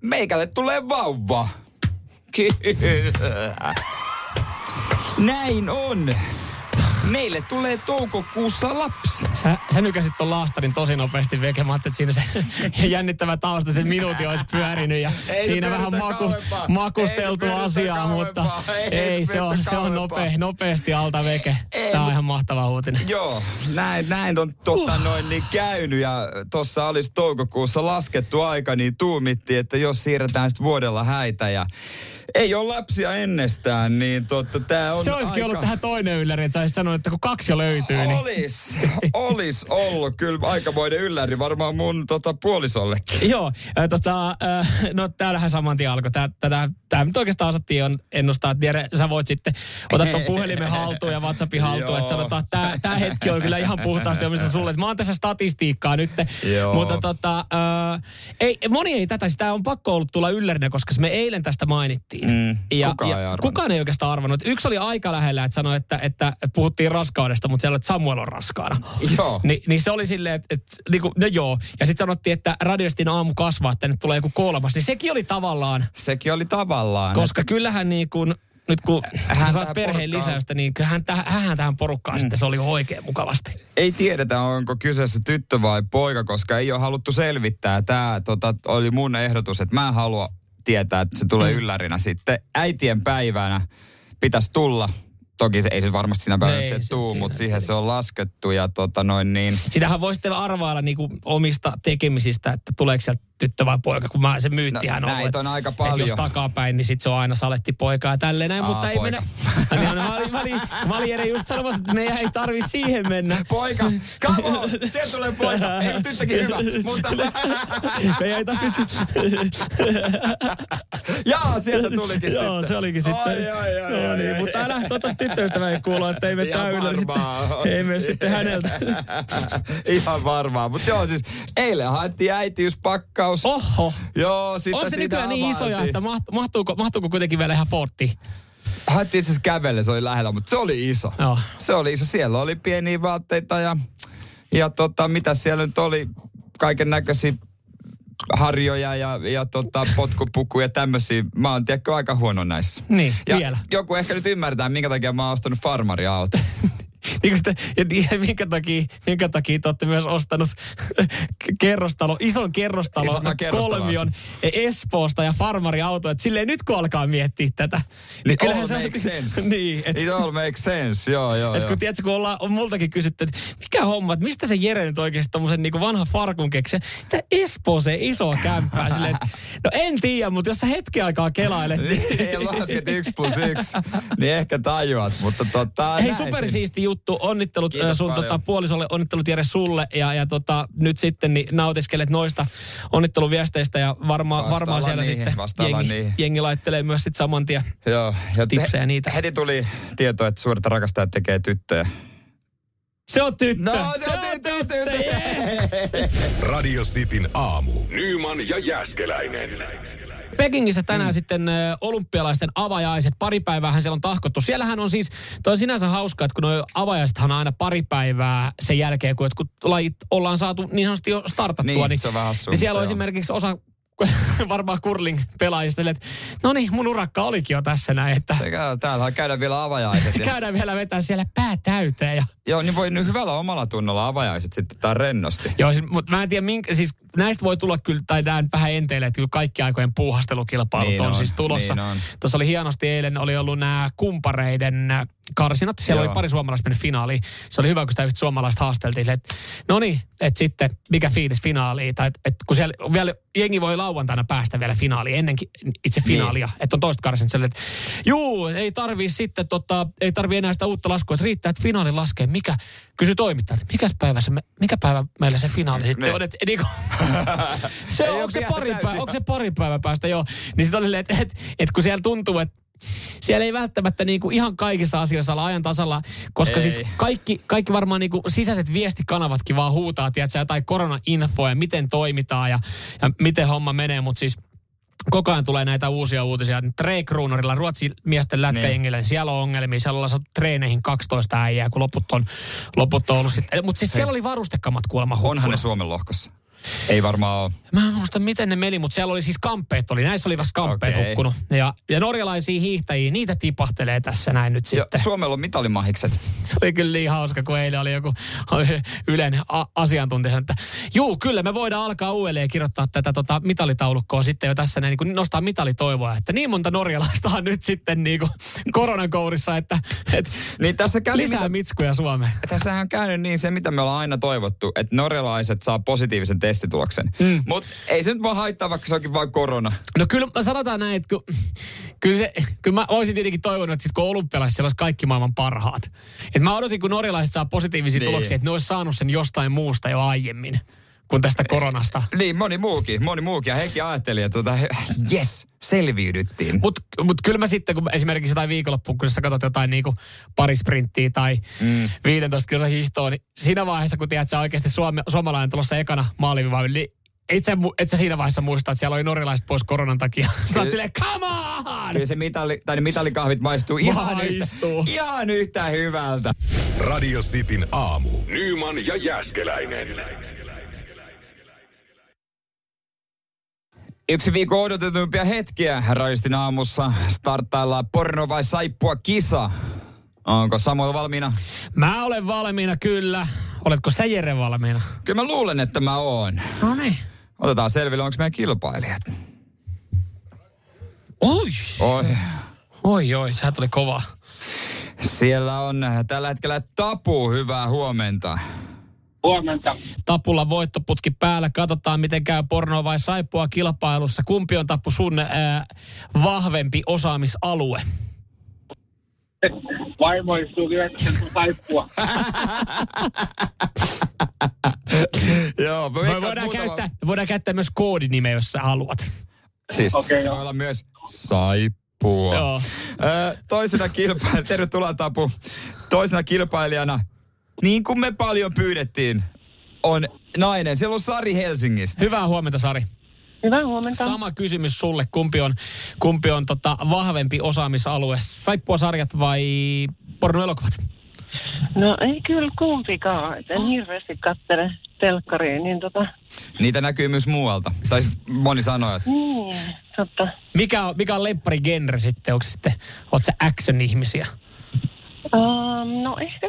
meikälle tulee vauva. Kyllä. Näin on. Meille tulee toukokuussa lapsi. Sä nykäsit ton laastarin tosi nopeasti veke. Mä ajattelin, että siinä se jännittävä tausta sen minuutin olisi pyörinyt. Ja siinä vähän makusteltu asiaa, mutta ei, se on nopeasti alta veke. Tää on ihan mahtava uutinen. Joo, näin on noin niin käynyt. Ja tossa olisi toukokuussa laskettu aika, niin tuumittiin, että jos siirretään sitten vuodella häitä ja... Ei ole lapsia ennestään, niin tää on se olisikin aika... ollut tähän toinen ylläri, että sä olisit sanonut, että kun 2 jo löytyy, niin... Olis ollut kyllä aikamoinen ylläri varmaan mun puolisollekin. Joo, no täällähän saman tien alkoi. Tää nyt oikeastaan osattiin ennustaa, että Jere, sä voit sitten ottaa ton puhelimen haltuun ja WhatsAppin haltuun, että sanotaan, että tää hetki on kyllä ihan puhtaasti omista sulle. Mä oon tässä statistiikkaa nyt, mutta moni ei tätä, sitä on pakko ollut tulla yllärinä, koska me eilen tästä mainittiin. Kukaan ei oikeastaan arvannut. Yksi oli aika lähellä, että sanoi, että puhuttiin raskaudesta, mutta siellä, että Samuel on raskaana. Joo. Niin se oli silleen, että niinku, no joo. Ja sitten sanottiin, että Radio Cityn aamu kasvaa, että nyt tulee joku kolmas. Niin sekin oli tavallaan. Koska että... kyllähän niin kuin... Nyt kun hän saa perheen lisäystä, niin hän tähän porukkaan sitten se oli oikein mukavasti. Ei tiedetä, onko kyseessä tyttö vai poika, koska ei ole haluttu selvittää. Tämä oli mun ehdotus, että mä en halua tietää, että se tulee yllärinä sitten. Äitien päivänä pitäisi tulla. Toki se ei se varmasti siinä päivänä se tuu, mutta siihen se on laskettu ja Sitähän voi sitten arvailla niinku omista tekemisistä, että tuleeko sieltä tyttö vai poika, kun mä se myyttihän on. Näitä on aika paljon. Että jos takapäin, niin sit se on aina saletti poikaa ja tälleen näin, mutta poika. Ei mennä. Mä olin Jere just sanomassa, että meidän ei tarvi siihen mennä. Poika! Come on! Sieltä tulee poika! Ei tyttökin hyvä, mutta... Meidän ei tarvitse... Jaa, sieltä tulikin sitten. Joo, se olikin sitten. Ai, mutta älä toivottavasti tyttöystävä ei kuulu, että ei mene täydellä sitten. Ei mene sitten häneltä. Ihan varmaa, mutta joo siis eilen haettiin äitiyspakkaa. Oho. Joo, onko se nykyään niin isoja, että mahtuuko kuitenkin vielä ihan forttiin? Haettiin itse asiassa kävelle, se oli lähellä, mutta se oli iso. No. Se oli iso. Siellä oli pieniä vaatteita ja mitä siellä nyt oli, kaiken näköisiä harjoja ja potkupukuja ja tämmöisiä. Mä oon tiedäkö aika huono näissä. Niin, ja vielä. Joku ehkä nyt ymmärtää, minkä takia mä oon ostanut farmariauton. Ja minkä takia te olette myös ostanut ison kerrostalon kolmion Espoosta ja farmariautoja. Silleen nyt kun alkaa miettiä tätä. It all makes sense. Niin, it all makes sense, joo. Et kun tiedätkö, kun on multakin kysytty, että mikä homma, että mistä se Jere nyt oikeasti tommosen niinku vanhan farkun keksee? Tää Espooseen isoa kämppää silleen, että no en tiedä, mutta jos sä hetken aikaa kelailet. Ei lasket 1+1, niin ehkä tajuat, mutta hei, supersiisti juttu, onnittelut sun puolisolle, onnittelut Jere sulle ja nyt sitten niin nautiskelet noista onnitteluviesteistä ja varmaan siellä niihin, sitten jengi laittelee myös sitten saman tien tipsejä niitä. Heti tuli tieto, että Suurta rakastajaa tekee tyttöjä. Se on tyttö! No, se on tyttö. Yes. Radio Cityn aamu. Nyyman ja Jääskeläinen. Pekingissä tänään sitten olympialaisten avajaiset. Pari päiväähän siellä on tahkottu. Siellähän on siis, toi on sinänsä hauskaa, että kun nuo avajaisethan on aina pari päivää sen jälkeen, kun jotkut lajit ollaan saatu niin sanotusti jo startattua. Niin, se on vähän hassu, niin siellä on esimerkiksi osa varmaan curling-pelaajista, että no niin, mun urakka olikin jo tässä näin, että täällähän käydään vielä avajaiset. Käydään vielä vetää siellä pää täyteen. Joo, niin voi nyt hyvällä omalla tunnolla avajaiset sitten tää rennosti. Joo, siis, mutta mä en tiedä, siis näistä voi tulla kyllä, tai tää nyt vähän enteille, että kyllä kaikki aikojen puuhastelukilpailut niin on siis tulossa. Niin on. Tuossa oli hienosti eilen, oli ollut nämä kumpareiden karsinat, siellä oli pari suomalaista mennyt finaaliin. Se oli hyvä, kun sitä yhtä suomalaista haasteltiin, että no niin, että sitten mikä fiilis finaaliin, tai että kun siellä vielä jengi voi lauantaina päästä vielä finaaliin, ennenkin itse finaalia, niin, että on toista karsinat, että juu, ei tarvii enää sitä uutta laskua, että riittää, että finaali laskee. Kysy toimittajalta, mikä päivä meillä se finaali sitten on, että niin onko se pari päivää päästä, joo. Niin sitten oli, että kun siellä tuntuu, että siellä ei välttämättä niinku ihan kaikissa asioissa olla ajan tasalla, koska ei, siis kaikki varmaan niinku sisäiset viestikanavatkin vaan huutaa, tiedätkö, jotain korona-infoa ja miten toimitaan ja miten homma menee, mutta siis koko ajan tulee näitä uusia uutisia. Tre Kruunorilla, Ruotsin miesten lätkäjengillä, niin siellä on ongelmia. Siellä ollaan saatu treeneihin 12 äijää, kun loput on ollut sitten. Mutta siis siellä oli varustekamat kuulemma. Onhan ne Suomen lohkossa. Ei varmaan ole. Mä en muista, miten ne meni, mutta siellä oli siis kamppeet oli. Näissä oli vasta kamppeet hukkunut. Ja norjalaisia hiihtäjiä, niitä tipahtelee tässä näin nyt sitten. Ja Suomella on mitalimahikset. Se oli kyllä niin hauska, kun eilen oli joku Ylen asiantuntija, että juu, kyllä me voidaan alkaa uudelleen kirjoittaa tätä mitalitaulukkoa sitten jo tässä näin, niin nostaa mitalitoivoa, että niin monta norjalaista on nyt sitten niin kuin koronakourissa, että niin tässä kävi lisää mitskuja Suomeen. Tässähän on käynyt niin se, mitä me ollaan aina toivottu, että norjalaiset saa positiivisen testituloksen. Mutta ei se nyt vaan haittaa, vaikka se onkin vaan korona. No kyllä sanotaan näin, että kyllä mä olisin tietenkin toivonut, että sit kun olympialaiset siellä olisi kaikki maailman parhaat. Et mä odotin, kun norjalaiset saa positiivisia tuloksia, että ne olisi saanut sen jostain muusta jo aiemmin kuin tästä koronasta. Niin, moni muukin. Ja hekin ajatteli, että jes, selviydyttiin. Mut kyllä mä sitten, kun esimerkiksi jotain viikonloppuun, kun sä katsot jotain niin kuin pari sprinttiä tai 15 kilsa hiihtoa, niin siinä vaiheessa, kun tiedät, sä oikeasti suomalainen tulossa ekana maalivivaaville, niin et sä siinä vaiheessa muista, että siellä oli norjalaiset pois koronan takia. Sä oot silleen, come on! Kyllä se mitalikahvit maistuu ihan yhtä hyvältä. Radio Cityn aamu. Nyyman ja Jääskeläinen. Yksi viikon odotetumpia hetkiä Raistin aamussa starttaillaan porno vai saippua kisa. Onko Samuel valmiina? Mä olen valmiina, kyllä. Oletko sä, Jere, valmiina? Kyllä mä luulen, että mä oon. No niin. Otetaan selville, onko meidän kilpailijat. Oi, sehän tuli kova. Siellä on tällä hetkellä Tapu, hyvää huomenta. Huomenta. Tapulla voittoputki päällä. Katsotaan, miten käy pornoa vai saippua kilpailussa. Kumpi on, Tappu, sun vahvempi osaamisalue? Vaimo istuu kyläkseen sun saippua. Joo, voidaan käyttää myös koodinimeä, jos sä haluat. Siis se voi olla myös saippua. Joo. Tervetuloa, Tapu. Toisena kilpailijana, niin kuin me paljon pyydettiin, on nainen. Siellä on Sari Helsingistä. Hyvää huomenta, Sari. Hyvää huomenta. Sama kysymys sulle. Kumpi on vahvempi osaamisalue? Saippuasarjat vai pornoelokuvat? No ei kyllä kumpikaan. En hirveästi katsele telkkariin. Niin niitä näkyy myös muualta. Tai moni sanoo, että niin, totta. Mikä on lemppari genre sitten? Oletko sä action-ihmisiä? No ehkä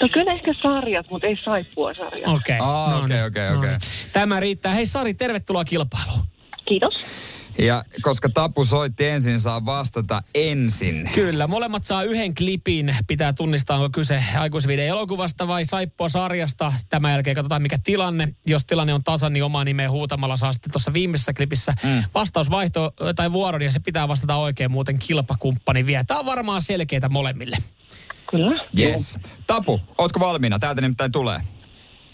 no kyllä ehkä sarjat, mutta ei saippua sarjat. Okei. Tämä riittää. Hei Sari, tervetuloa kilpailuun. Kiitos. Ja koska Tapu soitti ensin, saa vastata ensin. Kyllä, molemmat saa yhden klipin. Pitää tunnistaa, onko kyse aikuisviiden elokuvasta vai saippua sarjasta. Tämän jälkeen katsotaan, mikä tilanne. Jos tilanne on tasa, niin omaa nimeä huutamalla saa sitten tuossa viimeisessä klipissä vastausvaihto tai vuoron, ja se pitää vastata oikein, muuten kilpakumppani vie. Tämä on varmaan selkeitä molemmille. Kyllä. Yes. Tapu, ootko valmiina? Täältä nimittäin tulee.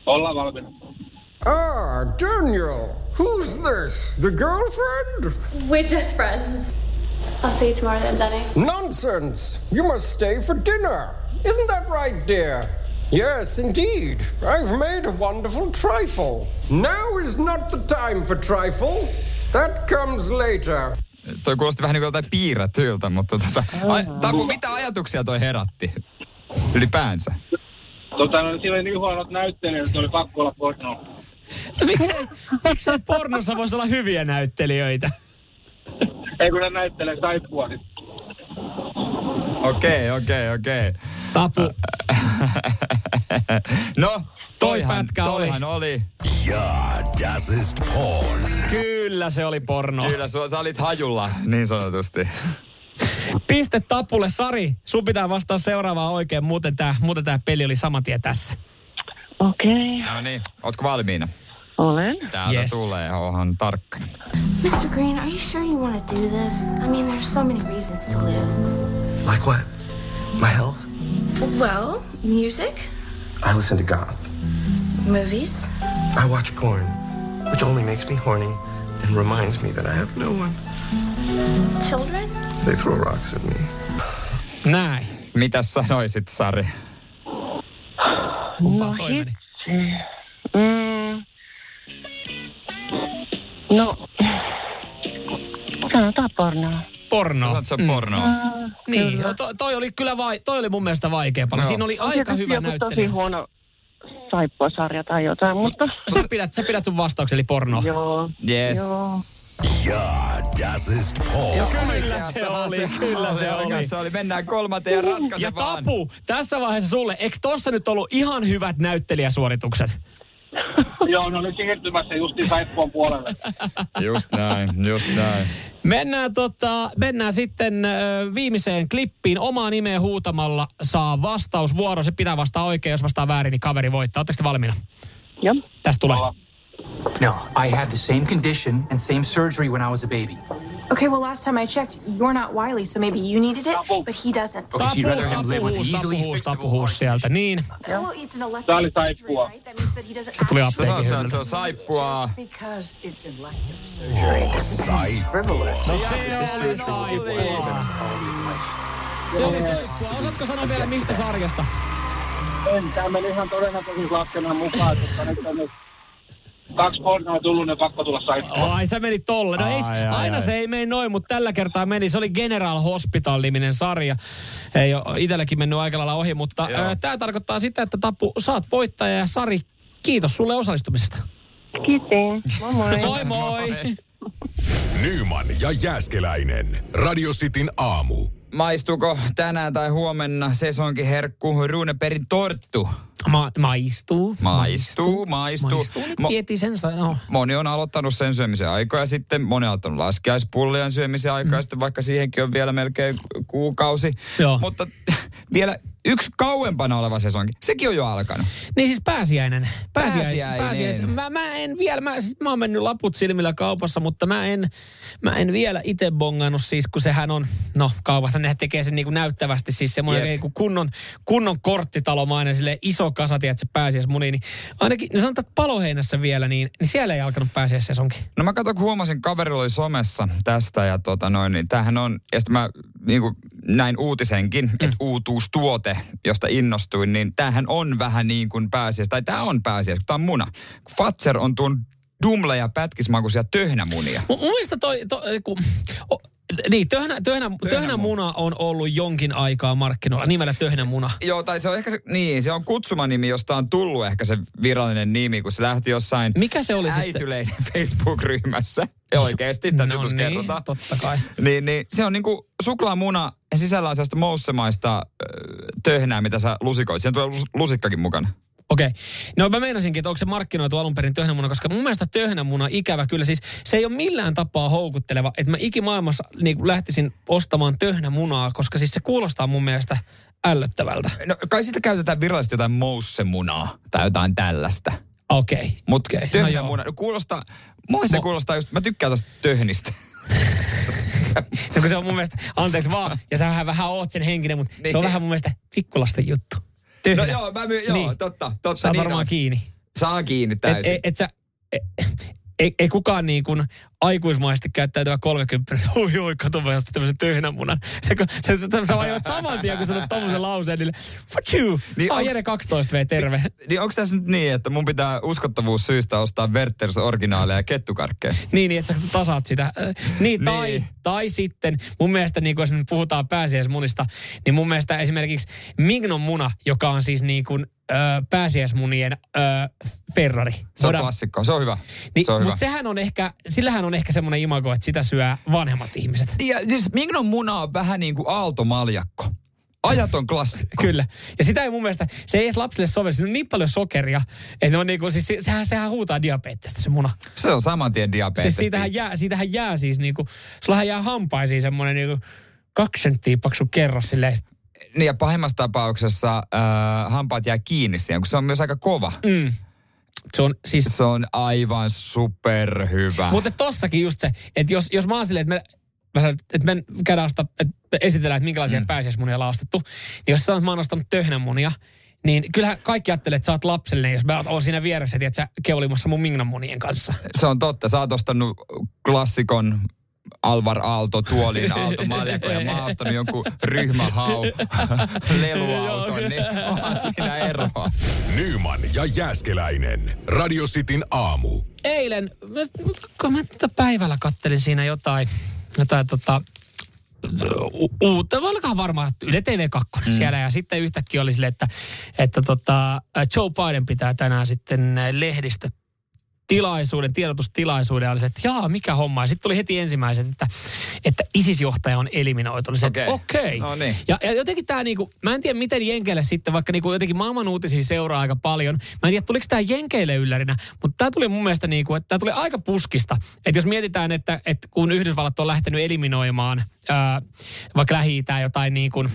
Ollaan valmiina. Ah, Daniel! Who's this? The girlfriend? We're just friends. I'll see you tomorrow then, Danny. Nonsense! You must stay for dinner. Isn't that right, dear? Yes, indeed. I've made a wonderful trifle. Now is not the time for trifle. That comes later. Toi kuulosti vähän niin kuin jotain piirrätyiltä, mutta Tapu, mitä ajatuksia toi herätti ylipäänsä? Siinä oli niin huonot näyttelijät, että oli pakko olla porno. Miksei pornossa voisi olla hyviä näyttelijöitä? Ei kun se näyttelee saippua. Okei. Tapu. No, toihan oli. Jaa, das ist porn. Kyllä se oli porno. Kyllä, sä olit hajulla, niin sanotusti. Piste Tapulle. Sari, sun pitää vastaa seuraavaan oikein, muuten tää peli oli saman tien tässä. Okei. Okay. No niin, ootko valmiina? Olen. Täältä tulee, oonhan tarkkana. Mr. Green, are you sure you want to do this? I mean, there's so many reasons to live. Like what? My health? Well, music. I listen to goth. Movies. I watch porn, which only makes me horny and reminds me that I have no one. Children? They throw rocks at me. Näin. Mitäs sanoisit, Sari? No hitsi. No, sanotaan pornoa. Porno. Sä sanot pornoa. Niin, toi oli kyllä toi oli mun mielestä vaikea paljon. No. Siinä oli aika hyvä näyttelijä. Tosi huono saippuasarja tai jotain, mutta... Sä pidät sun vastauksen, eli porno. Joo. Yes. Joo. Jaa, das ist porn. Ja kyllä se oli. Mennään kolmanteen ja ratkaise ja vaan. Ja Tapu, tässä vaiheessa sulle, eikö tossa nyt ollut ihan hyvät näyttelijäsuoritukset? Joo, no nyt siirtymässä justiin saippuan puolelle. Just näin. Mennään sitten viimeiseen klippiin. Omaa nimeä huutamalla saa vastausvuoro. Se pitää vastaa oikein, jos vastaa väärin, niin kaveri voittaa. Ootteko te valmiina? Joo. Tästä tulee. No, I had the same condition and same surgery when I was a baby. Okay, well, last time I checked, you're not Wiley, so maybe you needed it, but he doesn't. Okay, she'd rather him live with easily fixable sieltä, niin. Well, it's an elective surgery, right? That means that he doesn't actually... Se on saippua. Because it's an elective surgery. Se oli saippua. Osaatko sanoa vielä mistä sarjasta? En, tämä meni ihan todennäköisesti laskena mukaan, mutta nyt on nyt... 2 pornoa tullut, ne pakko tulla saippua. Ai, sä meni tolle. No se ei mene noin, mutta tällä kertaa meni. Se oli General Hospital-niminen sarja. Ei ole itselläkin mennyt aika lailla ohi, mutta tämä tarkoittaa sitä, että Tapu, saat voittaja. Ja Sari, kiitos sulle osallistumisesta. Kiitos. Moi moi. Nyyman ja Jääskeläinen. Radio Cityn aamu. Maistuuko tänään tai huomenna sesonkiherkku Runeperin torttu? Maistuu. Moni on aloittanut sen syömisen aikaa ja sitten moni on aloittanut laskiaispullian syömisen aikaa ja sitten vaikka siihenkin on vielä melkein kuukausi. Joo. Mutta vielä yksi kauempana oleva sesonki, sekin on jo alkanut. Niin siis pääsiäinen. Mä oon mennyt laput silmillä kaupassa, mutta mä en vielä itse bongannut siis, kun sehän on, no kaupasta ne tekee sen niin kuin näyttävästi siis semmoinen kunnon korttitalomainen silleen iso kasa, tiedät se pääsiäismuni, niin ainakin sanotaan, että Paloheinässä vielä, niin siellä ei alkanut pääsiäissesonkin. No mä katsoin, kun huomasin, kaverilla oli somessa tästä ja niin tämähän on, ja sitten mä niin kuin näin uutisenkin, että uutuustuote, josta innostuin, niin tämähän on vähän niin kuin pääsiäis, tai tämä on pääsiäis, kun tämä on muna. Fatser on tuon dumleja pätkismakuisia töhnämunia. Mun mielestä toi Niin, Töhnämuna on ollut jonkin aikaa markkinoilla nimellä Töhnämuna. Joo, tai se on ehkä, niin, se on kutsumanimi, josta on tullut ehkä se virallinen nimi, kun se lähti jossain mikä se oli äityleinen Facebook-ryhmässä. Ja oikeasti, tässä jutussa niin, kerrotaan. Totta kai. Niin, se on niinku suklaamuna ja sisällä on sellaista moussemaista töhnää, mitä sä lusikoit. Siinä tulee lusikkakin mukana. Okei. No mä meinasinkin, että onko se markkinoitu alun perin töhnämuna, koska mun mielestä töhnämuna ikävä kyllä. Siis se ei ole millään tapaa houkutteleva, että mä ikimaailmassa niin lähtisin ostamaan töhnämunaa, koska siis se kuulostaa mun mielestä ällöttävältä. No kai sitä käytetään virallisesti jotain moussemunaa tai jotain tällaista. Okei. Mut töhnämuna, no kuulostaa, moi se kuulostaa just, mä tykkään tosta töhnistä. No kun se on mun mielestä, anteeksi vaan, ja sä vähän oot sen henkinen, mutta niin. Se on vähän mun mielestä pikkulasten juttu. Tyhjä. No joo, niin. totta. Saa niin varmaan on. Kiinni. Saa kiinni täysin. Ei kukaan niin kuin aikuismaisesti käyttäytyvä 30. Oi, kato vaan tämmöisen töhnämunan. Sä vajaat saman tien, kun sanot tommoisen lauseen, niin fuck you. Niin Jere 12V, terve. Niin onks tässä nyt niin, että mun pitää uskottavuus syystä ostaa Werther's originaaleja ja kettukarkkeja? Niin, että sä tasaat sitä. Niin, tai sitten mun mielestä, niin kuin esimerkiksi puhutaan pääsiäismunista, niin mun mielestä esimerkiksi Mignon muna, joka on siis niin kuin pääsiäismunien Ferrari. Se on klassikko, se on hyvä. Niin, mutta sillähän on ehkä semmoinen imago, että sitä syö vanhemmat ihmiset. Ja siis Mignon muna on vähän niin kuin aaltomaljakko. Ajaton klassikko. Kyllä. Ja sitä ei mun mielestä, se ei edes lapsille sovellu. Siinä on niin paljon sokeria, että on niin kuin, siis sehän huutaa diabeettista se muna. Se on saman tien diabeettista. Siis siitähän jää siis niin kuin, sullahan jää hampaisiin semmoinen niin kuin 2 senttiä paksu kerros silleen. Niin ja pahimmassa tapauksessa hampaat jää kiinni siihen, kun se on myös aika kova. Mm. Se on aivan superhyvä. Mutta tossakin just se, että jos mä oon silleen, että me käydään ostaa, että esitellään, että minkälaisia pääsiäismunia on ostettu, niin jos sä sanot, että mä oon ostanut töhnämunia, niin kyllähän kaikki ajattelee, että sä oot lapsellinen, jos mä oon siinä vieressä, että sä keulimassa mun mignonmunien kanssa. Se on totta. Sä oot ostanut klassikon Alvar Aalto, tuolin Aalto, maljakko ja maastanut jonkun ryhmähau leluauton, niin onhan siinä eroa. Nyyman ja Jääskeläinen. Radio Cityn aamu. Eilen, kun mä päivällä kattelin siinä jotain uutta, olikohan varmaan Yle TV2 siellä, ja sitten yhtäkkiä oli silleen, että Joe Biden pitää tänään sitten tiedotustilaisuuden, ja oli se, että jaa, mikä homma. Ja sitten tuli heti ensimmäiset, että ISIS-johtaja on eliminoitu. Oli se, että okei. No niin. Ja jotenkin tämä, niinku, mä en tiedä miten Jenkeille sitten, vaikka niinku jotenkin maailman uutisia seuraa aika paljon. Mä en tiedä, tuliko tämä Jenkeille yllärinä, mutta tämä tuli mun mielestä, niinku, että tämä tuli aika puskista. Että jos mietitään, että kun Yhdysvallat on lähtenyt eliminoimaan vaikka Lähi-Itää jotain niin kuin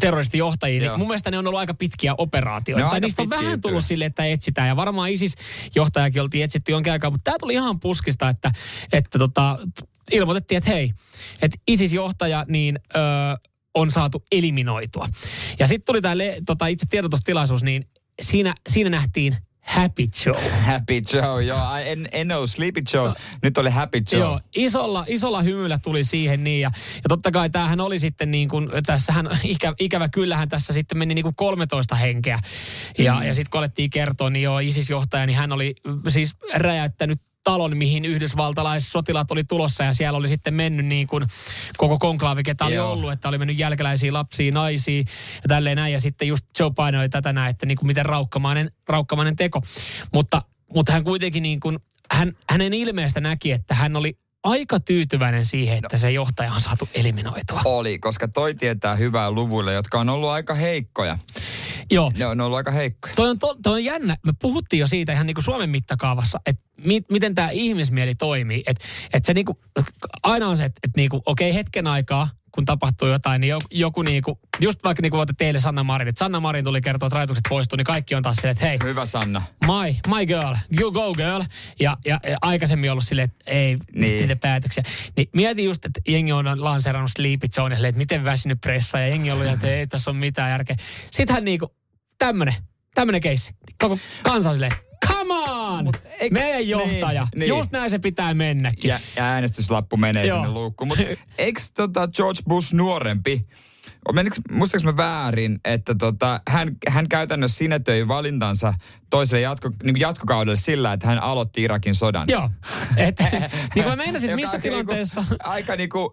terroristijohtajia, niin mun mielestä ne on ollut aika pitkiä operaatioita. Tai niistä on vähän tullut sille, että etsitään. Ja varmaan ISIS-johtajakin oltiin etsitty jonkin aikaa, mutta tämä tuli ihan puskista, että ilmoitettiin, että hei, että ISIS-johtaja niin on saatu eliminoitua. Ja sitten tuli tämä itse tiedotustilaisuus, niin siinä nähtiin Happy Joe. Happy Joe, joo. En know, Sleepy Joe. No, nyt oli Happy Joe. Joo, isolla hymyllä tuli siihen niin. Ja totta kai tämähän oli sitten niin kuin, tässähän ikävä kyllähän tässä sitten meni niin kuin 13 henkeä. Ja sitten kun alettiin kertoa, niin joo, ISIS-johtaja, niin hän oli siis räjäyttänyt talon, mihin yhdysvaltalaiset sotilaat oli tulossa, ja siellä oli sitten mennyt niin kuin koko konklaavi, ketä oli ollut, että oli mennyt jälkeläisiä, lapsia, naisia ja tälleen näin, ja sitten just Joe painoi tätä näin, että niin kuin miten raukkamainen teko. Mutta hän kuitenkin niin kuin, hänen ilmeestä näki, että hän oli aika tyytyväinen siihen, että se johtaja on saatu eliminoitua. Oli, koska toi tietää hyvää luvuille, jotka on ollut aika heikkoja. Joo. Ne on ollut aika heikkoja. Toi on jännä. Me puhuttiin jo siitä ihan niin kuin Suomen mittakaavassa, että miten tämä ihmismieli toimii. Että se niin kuin, aina on se, että niin kuin, okei, hetken aikaa, kun tapahtuu jotain, niin joku niinku, just vaikka niinku voitte teille Sanna Marin, että Sanna Marin tuli kertoa, että rajoitukset poistuu, niin kaikki on taas silleen, että hei. Hyvä Sanna. My girl, you go girl. Ja aikaisemmin ollut silleen, että ei, niitä päätöksiä. Niin mieti just, että jengi on lanseerannut Sleepy Joe, että miten väsynyt pressa, ja jengi on ollut, että ei tässä ole mitään järkeä. Sittenhän niinku, tämmönen keissi. Koko kansa silleen, come on! Meidän johtaja. Niin. Just näin se pitää mennäkin. Ja äänestyslappu menee sinne luukkuun. Mutta eikö George Bush nuorempi, muistaanko mä väärin, että hän käytännössä sinetöi valintansa toiselle jatkokaudelle sillä, että hän aloitti Irakin sodan? Joo. Niin kuin mä meinasin, missä tilanteessa... Aika niin kuin...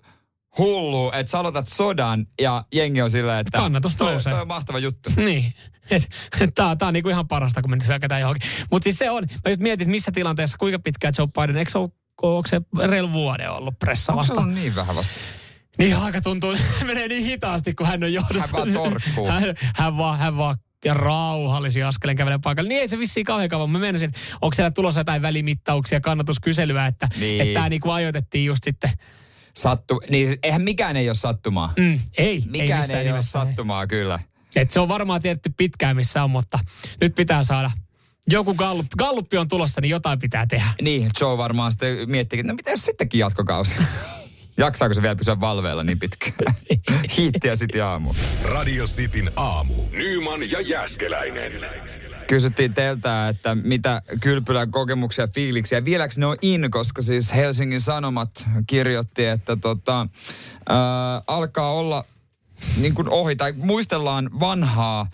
hullu, että sä aloitat sodan ja jengi on silleen, että kannatus nousee. Toi on mahtava juttu. Niin. Tää on niinku ihan parasta, kun menisi hyökätään johonkin. Mutta siis se on, mä just mietin, missä tilanteessa, kuinka pitkään Joe Biden, onko se reilu vuoden ollut pressa vasta? Onko se niin vähän vasta? Niin aika tuntuu, menee niin hitaasti, kun hän on johdossa. Hän vaan torkkuu. Hän vaan ja rauhallisia askeleen kävelee paikalle. Niin ei se vissiin kauhean kauan. Mä menisin, että onko siellä tulossa jotain välimittauksia, kannatuskyselyä, että niin. Tämä niinku ajoitettiin just sitten. Niin eihän mikään ei ole sattumaa. Ei. Mikään ei ole sattumaa, kyllä. Et se on varmaan tietty pitkään missä on, mutta nyt pitää saada. Joku galluppi on tulossa, niin jotain pitää tehdä. Niin, Joe varmaan sitten miettiikin, että no mitä jos sittenkin jatkokausi? Jaksaako se vielä pysyä valveilla niin pitkään? Hiittiä City aamu. Radio Cityn aamu. Nyyman ja Jääskeläinen. Kysyttiin teiltä, että mitä kylpylän kokemuksia, fiiliksiä. Vieläks ne on in, koska siis Helsingin Sanomat kirjoitti, että alkaa olla niin kuin ohi, tai muistellaan vanhaa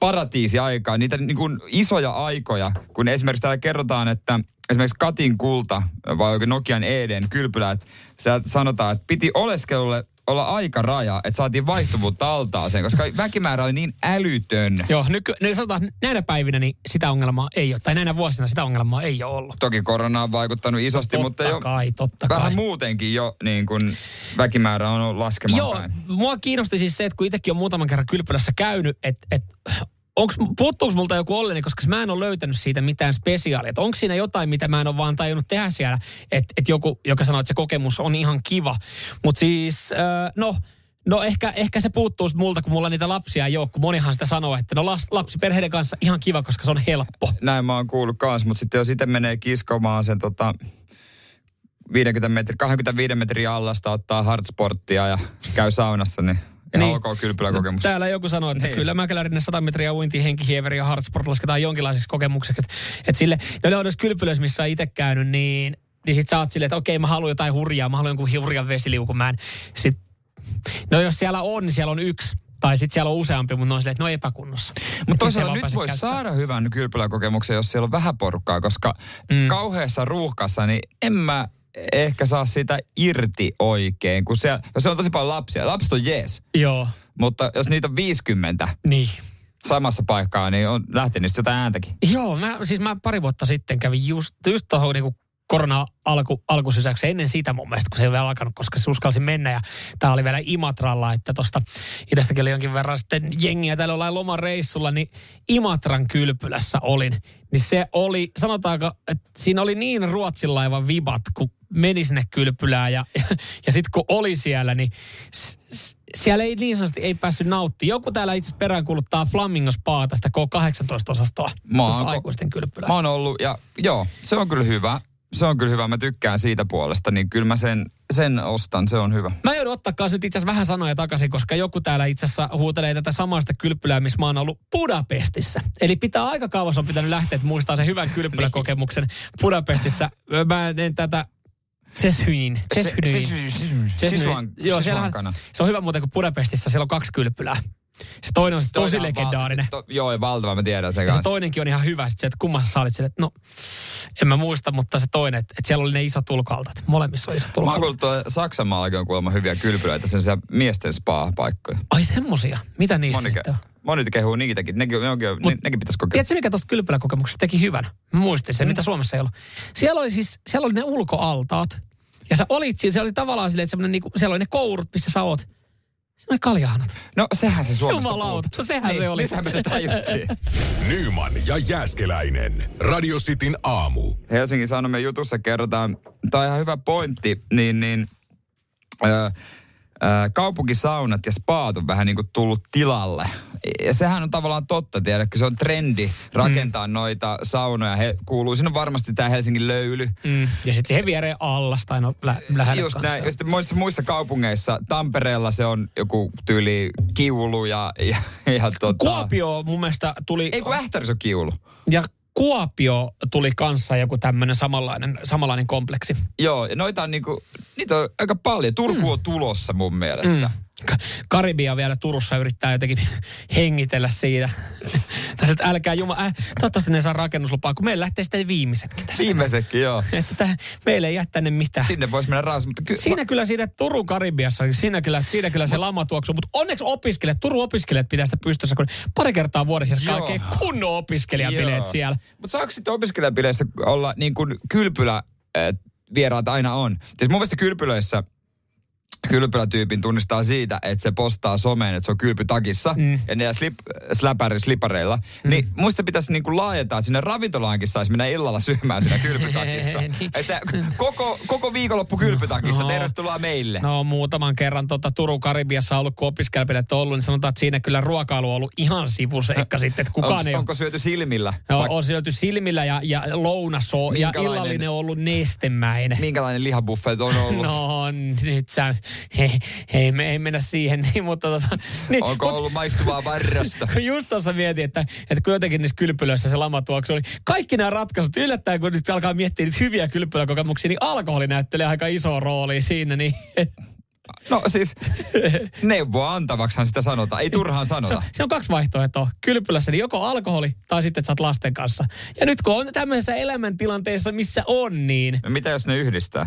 paratiisiaikaa, niitä niin kuin isoja aikoja, kun esimerkiksi täällä kerrotaan, että esimerkiksi Katin kulta, vai oikein Nokian Eden kylpylä, että sanotaan, että piti oleskelulle olla aikaraja, että saatiin vaihtuvuutta altaaseen, koska väkimäärä oli niin älytön. Joo, nyt sanotaan, näinä päivinä niin sitä ongelmaa ei ole, tai näinä vuosina sitä ongelmaa ei ole ollut. Toki korona on vaikuttanut isosti, mutta jo vähän muutenkin jo niin kuin väkimäärä on laskemaan päin. Joo, mua kiinnosti siis se, että kun itsekin on muutaman kerran kylpylässä käynyt, että puuttuuko multa joku olleni, koska mä en ole löytänyt siitä mitään spesiaalia. Onko siinä jotain, mitä mä en ole vaan tajunnut tehdä siellä, että joku, joka sanoo, että se kokemus on ihan kiva. Mutta siis, no ehkä se puuttuisi multa, kun mulla niitä lapsia ei ole, kun monihan sitä sanoo, että no lapsiperheiden kanssa ihan kiva, koska se on helppo. Näin mä oon kuullut kanssa, mutta sitten jos itse menee kiskomaan sen 25 metrin allasta, ottaa hardsporttia ja käy saunassa, niin... Ihan ok kylpyläkokemus. Täällä joku sanoi, että kyllä mäkelärin ne 100 metriä uinti, henkihieveri ja hardsport lasketaan jonkinlaiseksi kokemukseksi. Että sille, no ne on noissa kylpylöissä, missä on itse käynyt, niin sit sä oot silleen, että okei mä haluan jotain hurjaa, mä haluan jonkun hurjan vesiliukun. No jos siellä on yksi. Tai sitten siellä on useampi, mutta ne on silleen, että ne on epäkunnossa. Mutta toisaalta nyt voisi saada hyvän kylpyläkokemuksen, jos siellä on vähän porukkaa, koska kauheassa ruuhkassa, niin en mä ehkä saa sitä irti oikein, kun jos on tosi paljon lapsia. Lapset on jees. Joo. Mutta jos niitä on 50 niin samassa paikkaa, niin on lähtenyt jotain ääntäkin. Joo, mä pari vuotta sitten kävin just tuohon niin korona-alkusysäyksi ennen sitä mun mielestä, kun se ei vielä alkanut, koska se uskalsi mennä. Ja tää oli vielä Imatralla, että tosta itästäkin oli jonkin verran sitten jengiä. Täällä ollaan lomareissulla, niin Imatran kylpylässä olin. Niin se oli, sanotaanko, että siinä oli niin Ruotsin laivan vibat, kun meni sinne kylpylään ja sitten kun oli siellä, niin siellä ei niin sanotusti ei päässyt nauttimaan. Joku täällä itse asiassa peräänkuuluttaa Flamingo Spa tästä K18-osastoa, aikuisten kylpylää. Mä oon ollut ja joo, se on kyllä hyvä. Se on kyllä hyvä, mä tykkään siitä puolesta, niin kyllä mä sen ostan, se on hyvä. Mä joudun ottaa nyt itse asiassa vähän sanoja takaisin, koska joku täällä itse asiassa huutelee tätä samasta kylpylää, missä mä oon ollut Budapestissa. Eli pitää aika kauas on pitänyt lähteä, että muistaa sen hyvän kylpyläkokemuksen Budapestissa. Mä en tätä... Széchenyi. Se on hyvä muuten, kun Budapestissa siellä on 2 kylpylää. Se toinen on tosi legendaarinen. Joo, valtava, mä tiedän sen kanssa. Se toinenkin on ihan hyvä. Sitten se, että kummassa sä olit sille, että no, en mä muista, mutta se toinen, että siellä oli ne isot ulkoaltat. Molemmissa on isot ulkoaltat. Mä oon kuullut tuolla Saksanmaallakin on kuulemma hyviä kylpylöitä, semmoisia miesten spa-paikkoja. Ai semmosia? Mitä niissä sitten on? Moni kehuu niitäkin. Nekin pitäisi kokea. Tiedätkö, mikä tuosta kylpyläkokemuksesta teki hyvän? Mä muistin sen, mitä Suomessa ei ollut. Siellä oli ne ulkoaltaat. Ja sä olit siinä, se oli tavallaan silleen, että niinku, siellä oli ne kourut, missä sä oot. Siinä oli kaljahanat. No sehän se Suomesta puhuttu. No sehän niin, se oli. Mitä me se tajuttiin. Nyyman ja Jääskeläinen. Radio Cityn aamu. Helsingin Sanomien jutussa kerrotaan, tää on ihan hyvä pointti, kaupunkisaunat ja spaat on vähän niin kuin tullut tilalle. Ja sehän on tavallaan totta, tiedätkö? Se on trendi rakentaa noita saunoja. Kuuluu sinne varmasti tämä Helsingin Löyly. Ja sitten siihen viereen Allasta aina lähelle just kanssa. Näin. Ja sitten muissa kaupungeissa, Tampereella se on joku tyyli Kiulu ja Kuopio mun mielestä tuli... Ei kun Ähtärissä on Kiulu. Ja Kuopio tuli kanssa joku tämmöinen samanlainen kompleksi. Joo, ja noita on niinku, niitä on aika paljon. Turku on tulossa mun mielestä. Karibia vielä Turussa yrittää jotenkin hengitellä siitä. Tässä, että älkää jumala, toivottavasti ne saa rakennuslupaa, kun meillä lähtee sitten viimeisetkin tästä. Viimeisetkin, joo. Että meillä ei jää tänne mitään. Sinne voisi mennä raas, mutta siinä kyllä siinä Turun Karibiassa, siinä kyllä se lama tuoksuu, mutta onneksi Turun opiskelijat pitää sitä pystyssä, kun pari kertaa vuodessa kaikkein kunnon opiskelijabileet siellä. Mutta saako sitten opiskelijabileissä olla niin kuin kylpylävieraat aina on? Siis mun mielestä kylpylöissä kylpylätyypin tunnistaa siitä, että se postaa someen, että se on kylpytakissa ja ne slipareilla. Niin muista pitäisi niinku laajentaa, että sinne ravintolaankin saisi mennä illalla syömään siinä kylpytakissa. Että koko viikonloppu kylpytakissa, tervetuloa meille. No muutaman kerran Turun Karibiassa ollut, kun opiskelijabileet on ollut, niin sanotaan, että siinä kyllä ruokailu on ollut ihan sivuseikka sitten, että kukaan ei ole. Onko syöty silmillä? On syöty silmillä ja lounas on, ja illallinen on ollut nestemäinen. Minkälainen lihabuffet on ollut? No nyt sä... Ei mennä siihen, niin, mutta... Niin, onko ollut maistuvaa varrasta? Just tuossa mietin, että kun jotenkin niissä kylpylöissä se lama tuoksuu, niin kaikki nämä ratkaisut yllättäen, kun nyt alkaa miettiä niitä hyviä kylpyläkokemuksia, niin alkoholi näyttelee aika isoa roolia siinä, niin... No siis, neuvoa antavaksihan sitä sanotaan, ei turhaan sanota. Se on kaksi vaihtoehtoa kylpylässä, niin joko alkoholi tai sitten sä oot lasten kanssa. Ja nyt kun on tämmöisessä elämäntilanteessa, missä on, niin... No, mitä jos ne yhdistää?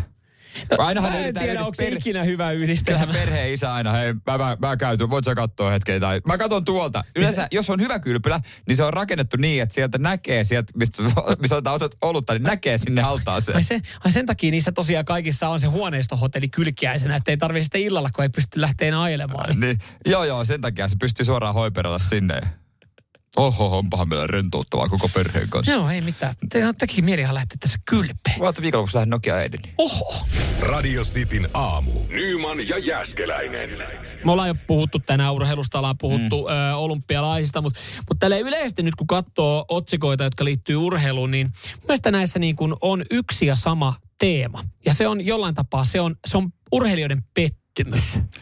No, mä en tiedä, onko se ikinä hyvä yhdistelmä. Perheen isä aina, hei, mä käytyn, voit sä katsoa hetken tai... Mä katson tuolta. Yleensä, jos on hyvä kylpylä, niin se on rakennettu niin, että sieltä näkee, mistä otetaan olutta, niin näkee sinne altaaseen. Sen takia niissä tosiaan kaikissa on se huoneistohotelli kylkiäisenä, että ei tarvitse sitä illalla, kun ei pysty lähteen ajelemaan. Niin, joo, sen takia se pystyy suoraan hoiperalla sinne. Oho, onpahan meillä rentouttavaa koko perheen kanssa. Joo, ei mitään. Teki mielihan lähteä tässä kylpeen. Mä otan viikonlopuksi lähden Nokia edeni. Oho! Radio Cityn aamu. Nyyman ja Jääskeläinen. Me ollaan jo puhuttu tänään urheilusta, ollaan puhuttu olympialaisista, mutta tälle yleisesti nyt kun katsoo otsikoita, jotka liittyy urheiluun, niin mielestäni näissä niin kun on yksi ja sama teema. Ja se on jollain tapaa, se on urheilijoiden pettymys.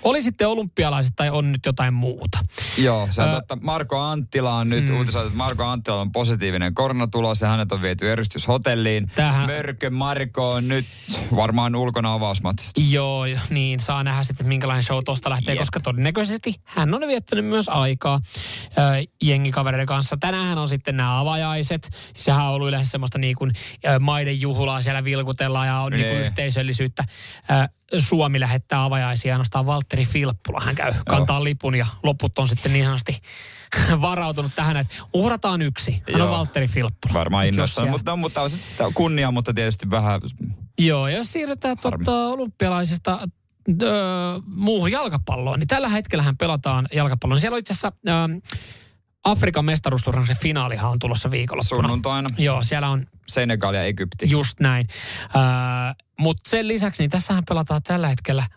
Oli sitten olympialaiset tai on nyt jotain muuta. Joo, se on totta. Marko Anttila on nyt uutisoitu, että Marko Anttila on positiivinen koronatulos ja hänet on viety eristyshotelliin. Mörkö Marko on nyt varmaan ulkona avausmatsista. Joo, niin saa nähdä sitten, minkälainen show tuosta lähtee, koska todennäköisesti hän on viettänyt myös aikaa jengikavereiden kanssa. Tänään on sitten nämä avajaiset. Sehän on ollut yleensä semmoista niin kuin maiden juhlaa, siellä vilkutellaan ja on niin kuin yhteisöllisyyttä. Suomi lähettää avajaisia ainoastaan Valtteri Filppula. Hän kantaa lipun ja loput on sitten niin sanotusti varautunut tähän, että uhrataan yksi. Hän on Valtteri Filppula. Varmaan innostaa, mutta on kunnia, mutta tietysti vähän... Joo, jos siirrytään olympialaisista muuhun jalkapalloon, niin tällä hetkellä hän pelataan jalkapalloon. Siellä on itse asiassa... Afrikan mestaruusturnauksen finaalihan on tulossa viikonloppuna. Sunnuntaina. Joo, siellä on... Senegal ja Egypti. Just näin. Mutta sen lisäksi, niin tässähän pelataan tällä hetkellä,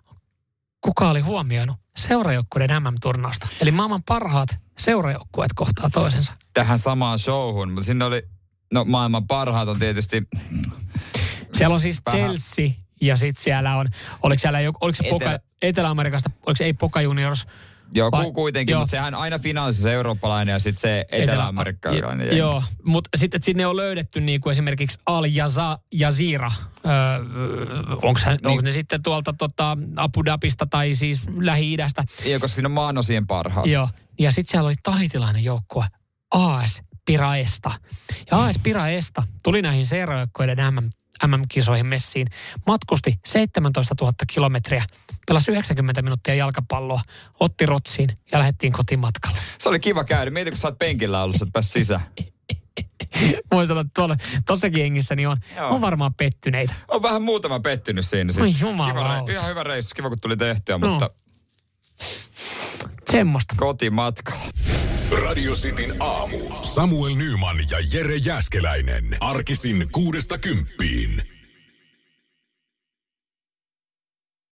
kuka oli huomioinut, seurajoukkueiden MM-turnausta. Eli maailman parhaat seurajoukkueet kohtaa toisensa. Tähän samaan showhun, mutta sinne oli... No maailman parhaat on tietysti... Siellä on siis Chelsea ja sitten siellä on... Oliko se Etelä-Amerikasta, oliko se Boca Juniors... Joo, kuitenkin, mutta sehän aina finaalissa se eurooppalainen ja sitten se etelä-amerikkalainen. Joo, mutta sitten sinne on löydetty niinku esimerkiksi Al Jazeera. Onko ne sitten tuolta Abu Dhabista tai siis Lähi-idästä? Joo, koska siinä on maanosien parhaat. Joo, ja sitten siellä oli tahitilainen joukkue A.S. Piraesta. Ja A.S. Piraesta tuli näihin seurajoukkoiden MM-kisoihin messiin. Matkusti 17 000 kilometriä, pelasi 90 minuuttia jalkapalloa, otti rotsiin ja lähdettiin kotimatkalle. Se oli kiva käydä. Mietin, kun sä oot penkillä ollut, sä oot päässyt sisään. Voin sanoa, että tuossakin jengissä niin on varmaan pettyneitä. On vähän muutama pettynyt siinä. Ihan hyvä reissu, kiva kun tuli tehtyä, mutta... Semmosta. Kotimatkalla. Radio Cityn aamu. Samuel Nyyman ja Jere Jääskeläinen. Arkisin 6–10.